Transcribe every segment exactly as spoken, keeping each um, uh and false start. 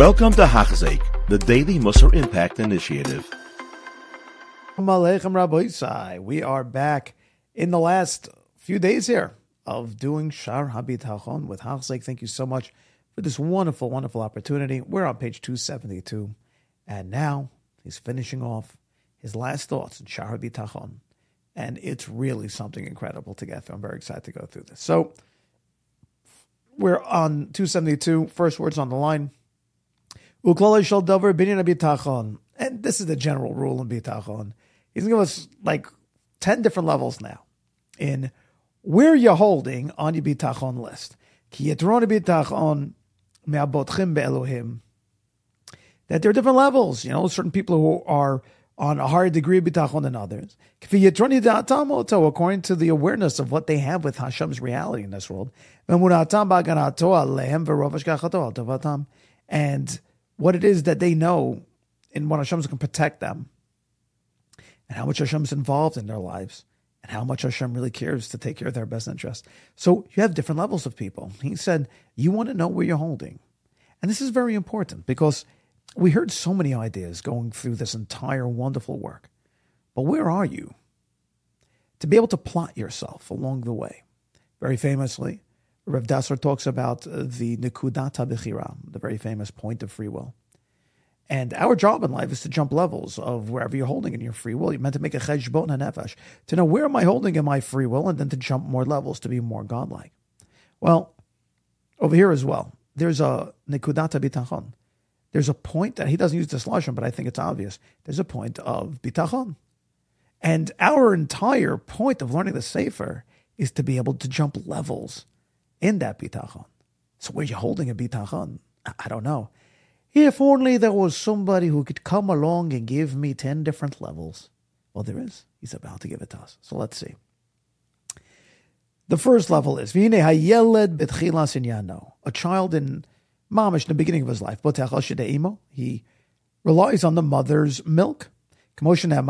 Welcome to Hachzik, the Daily Musar Impact Initiative. We are back in the last few days here of doing Sha'ar Habitachon with Hachzik. Thank you so much for this wonderful, wonderful opportunity. We're on page two seventy-two, and now he's finishing off his last thoughts in Sha'ar Habitachon, and it's really something incredible to get through. I'm very excited to go through this. So we're on two seventy-two, first words on the line. And this is the general rule in B'Tachon. He's going to give us like ten different levels now in where you're holding on your B'Tachon list. That there are different levels, you know, certain people who are on a higher degree of B'Tachon than others. According to the awareness of what they have with Hashem's reality in this world. And what it is that they know and what Hashem can protect them, and how much Hashem's involved in their lives, and how much Hashem really cares to take care of their best interest. So you have different levels of people. He said, you want to know where you're holding. And this is very important because we heard so many ideas going through this entire wonderful work. But where are you? To be able to plot yourself along the way. Very famously, Rav Dasar talks about the Nekudata Bechira, the very famous point of free will. And our job in life is to jump levels of wherever you're holding in your free will. You're meant to make a cheshbon HaNefesh, to know where am I holding in my free will, and then to jump more levels to be more godlike. Well, over here as well, there's a Nekudata B'Tachon. There's a point that he doesn't use this lashon, but I think it's obvious. There's a point of B'Tachon. And our entire point of learning the Sefer is to be able to jump levels in that B'Tachon. So where are you holding a B'Tachon? I don't know. If only there was somebody who could come along and give me ten different levels. Well, there is. He's about to give it to us. So let's see. The first level is, a child in mamish, in the beginning of his life, he relies on the mother's milk. That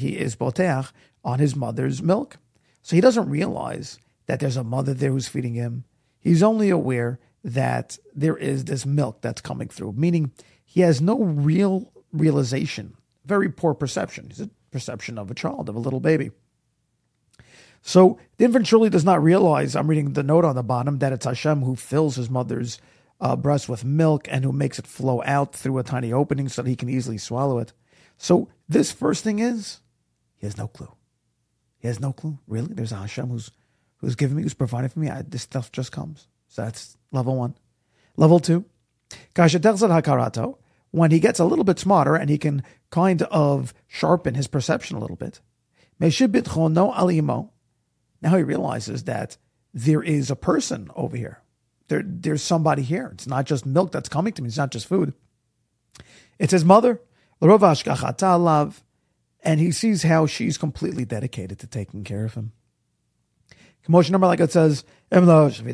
he is boteach on his mother's milk. So he doesn't realize that there's a mother there who's feeding him. He's only aware that there is this milk that's coming through, meaning he has no real realization, very poor perception. It's a perception of a child, of a little baby. So the infant surely does not realize, I'm reading the note on the bottom, that it's Hashem who fills his mother's uh, breast with milk and who makes it flow out through a tiny opening so that he can easily swallow it. So this first thing is, he has no clue. He has no clue. Really? There's a Hashem who's who's giving me, who's providing for me. I, this stuff just comes. So that's level one. Level two, when he gets a little bit smarter and he can kind of sharpen his perception a little bit, now he realizes that there is a person over here. There, there's somebody here. It's not just milk that's coming to me. It's not just food. It's his mother. And he sees how she's completely dedicated to taking care of him. Commotion number, like it says, that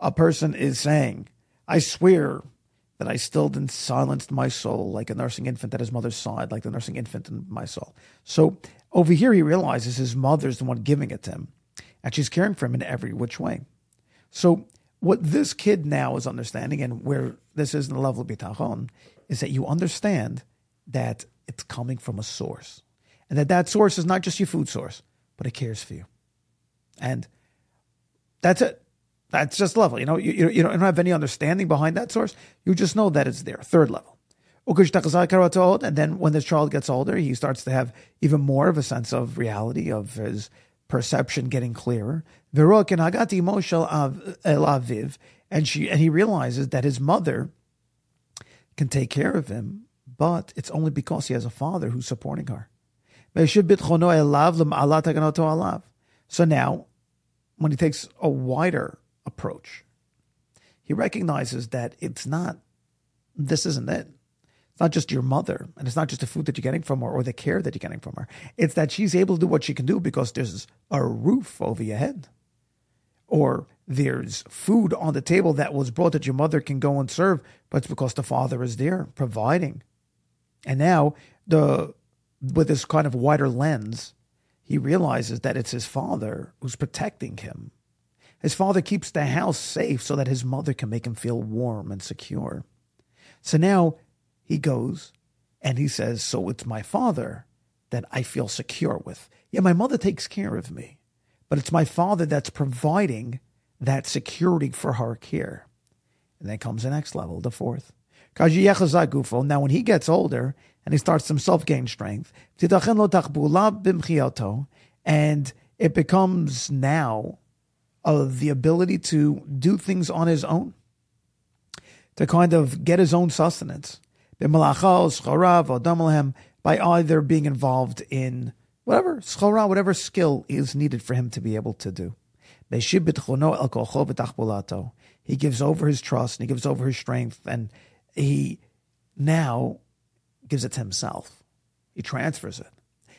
a person is saying, I swear that I stilled and silenced my soul like a nursing infant at his mother's side, like the nursing infant in my soul. So over here he realizes his mother's the one giving it to him, and she's caring for him in every which way. So what this kid now is understanding, and where this is in the level of B'Tachon, is that you understand that it's coming from a source, and that that source is not just your food source, but it cares for you. And that's it. That's just level. You know, you, you, you don't have any understanding behind that source. You just know that it's there. Third level. And then when this child gets older, he starts to have even more of a sense of reality, of his perception getting clearer. And she and he realizes that his mother can take care of him, but it's only because he has a father who's supporting her. So now, when he takes a wider approach, he recognizes that it's not, this isn't it. It's not just your mother, and it's not just the food that you're getting from her or the care that you're getting from her. It's that she's able to do what she can do because there's a roof over your head, or there's food on the table that was brought that your mother can go and serve, but it's because the father is there providing. And now the with this kind of wider lens, he realizes that it's his father who's protecting him. His father keeps the house safe so that his mother can make him feel warm and secure. So now he goes and he says, so it's my father that I feel secure with. Yeah, my mother takes care of me, but it's my father that's providing that security for her care. And then comes the next level, the fourth. Now when he gets older and he starts himself gain strength, and it becomes now of the ability to do things on his own, to kind of get his own sustenance, by either being involved in whatever, whatever skill is needed for him to be able to do. He gives over his trust and he gives over his strength, and he now gives it to himself. He transfers it.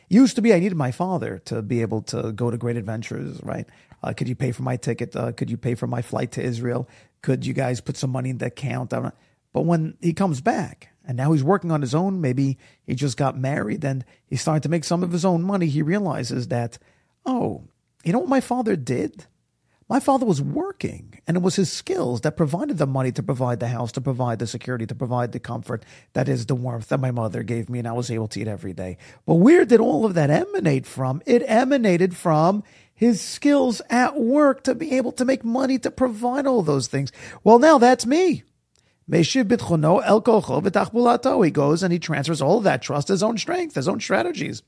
Used to be I needed my father to be able to go to great adventures, right? Uh, could you pay for my ticket? Uh, could you pay for my flight to Israel? Could you guys put some money in the account? I don't know. But when he comes back and now he's working on his own, maybe he just got married and he's starting to make some of his own money, he realizes that, oh, you know what my father did? My father was working, and it was his skills that provided the money to provide the house, to provide the security, to provide the comfort, that is the warmth that my mother gave me and I was able to eat every day. But where did all of that emanate from? It emanated from his skills at work to be able to make money to provide all those things. Well, now that's me. He goes and he transfers all of that trust, his own strength, his own strategies.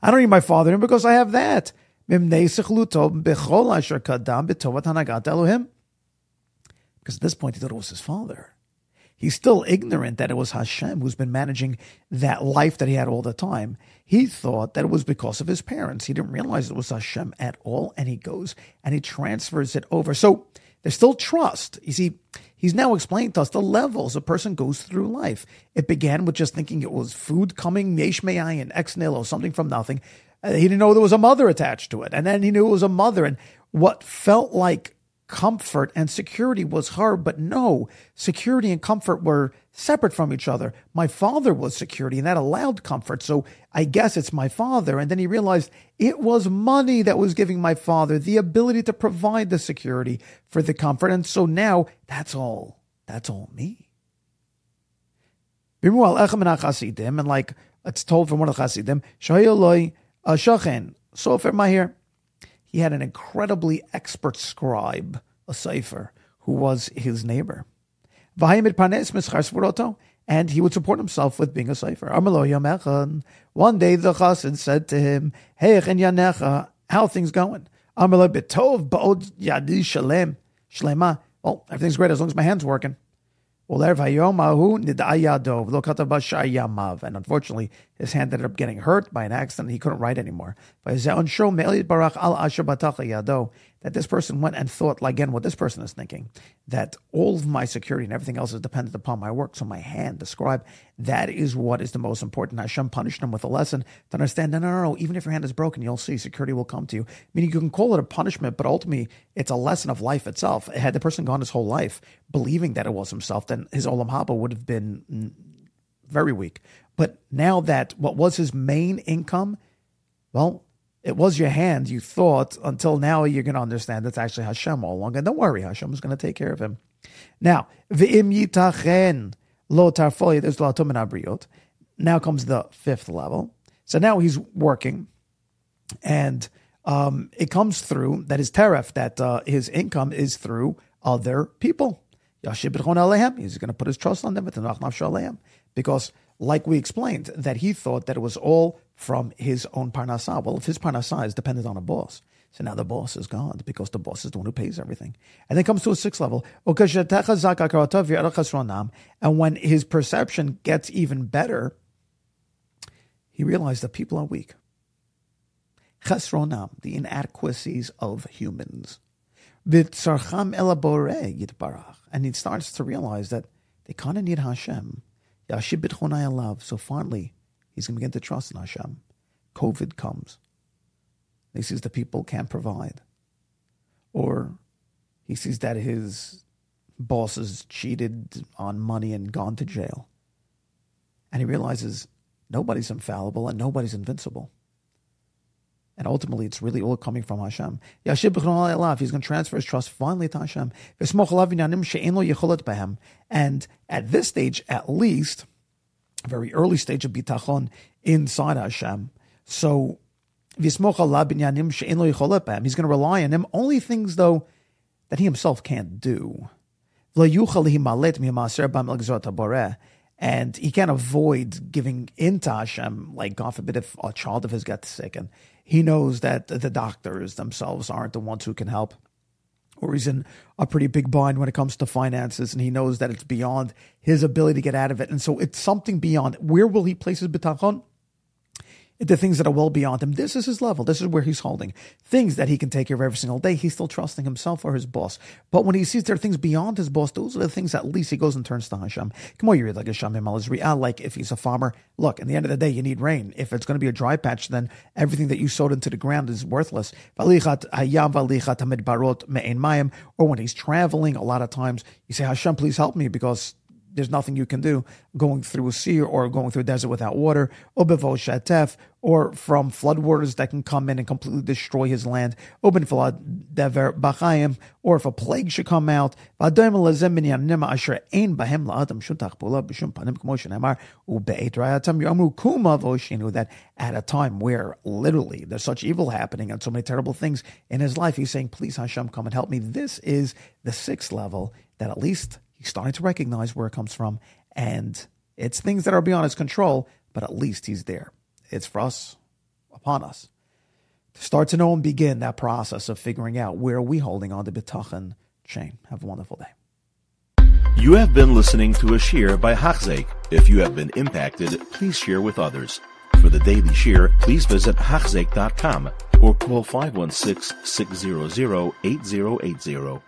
I don't need my father because I have that. Because at this point he thought it was his father. He's still ignorant that it was Hashem who's been managing that life that he had all the time. He thought that it was because of his parents. He didn't realize it was Hashem at all, and he goes and he transfers it over. So there's still trust. You see, he's now explained to us the levels a person goes through life. It began with just thinking it was food coming, yesh me'ayin, ex nihilo, something from nothing. He didn't know there was a mother attached to it. And then he knew it was a mother. And what felt like comfort and security was her. But no, security and comfort were separate from each other. My father was security, and that allowed comfort. So I guess it's my father. And then he realized it was money that was giving my father the ability to provide the security for the comfort. And so now that's all. That's all me. Meanwhile, and like it's told from one of the Chassidim, A Shochen, Sofer Mahir, he had an incredibly expert scribe, a sefer, who was his neighbor. And he would support himself with being a sefer. One day the Chassid said to him, "Hey, how are things going?" Well, everything's great as long as my hand's working. And unfortunately, his hand ended up getting hurt by an accident. He couldn't write anymore. That this person went and thought, again, what this person is thinking, that all of my security and everything else is dependent upon my work. So my hand, the scribe, that is what is the most important. Hashem punished him with a lesson to understand, no, no, no, no, even if your hand is broken, you'll see security will come to you. Meaning you can call it a punishment, but ultimately it's a lesson of life itself. Had the person gone his whole life believing that it was himself, then his olam haba would have been very weak. But now that what was his main income, well, it was your hand, you thought, until now you're going to understand that's actually Hashem all along. And don't worry, Hashem is going to take care of him. Now, now comes the fifth level. So now he's working, and um, it comes through that his teref, that uh, his income is through other people. He's going to put his trust on them, because like we explained, that he thought that it was all from his own parnasa. Well, if his parnasa is dependent on a boss, so now the boss is God, because the boss is the one who pays everything. And then comes to a sixth level. And when his perception gets even better, he realized that people are weak. Chesronam, the inadequacies of humans. And he starts to realize that they kind of need Hashem. So finally, he's going to begin to trust in Hashem. COVID comes. He sees the people can't provide. Or he sees that his boss has cheated on money and gone to jail. And he realizes Nobody's infallible and nobody's invincible. And ultimately, it's really all coming from Hashem. Yashib b'chonol elav. He's going to transfer his trust finally to Hashem. And at this stage, at least, a very early stage of B'Tachon inside Hashem. So, he's going to rely on him. Only things, though, that he himself can't do. And he can't avoid giving in to Hashem, like, God forbid, if a child of his gets sick. And he knows that the doctors themselves aren't the ones who can help. Or he's in a pretty big bind when it comes to finances, and he knows that it's beyond his ability to get out of it. And so it's something beyond. Where will he place his B'Tachon? The things that are well beyond him. This is his level. This is where he's holding. Things that he can take care of every single day, he's still trusting himself or his boss. But when he sees there are things beyond his boss, those are the things at least he goes and turns to Hashem. Come on, you read like Hashem Himal Israel, like if he's a farmer. Look, in the end of the day, you need rain. If it's going to be a dry patch, then everything that you sowed into the ground is worthless. Or when he's traveling, a lot of times you say, Hashem, please help me, because there's nothing you can do going through a sea or going through a desert without water, or from floodwaters that can come in and completely destroy his land, or if a plague should come out, that at a time where literally there's such evil happening and so many terrible things in his life, he's saying, please Hashem, come and help me. This is the sixth level that at least he's starting to recognize where it comes from, and it's things that are beyond his control, but at least he's there. It's for us, upon us, to start to know and begin that process of figuring out where are we holding on to B'Tachon chain. Have a wonderful day. You have been listening to a shiur by Hachzik. If you have been impacted, please share with others. For the daily shiur, please visit Hachzik dot com or call five one six, six hundred, eight oh eight oh.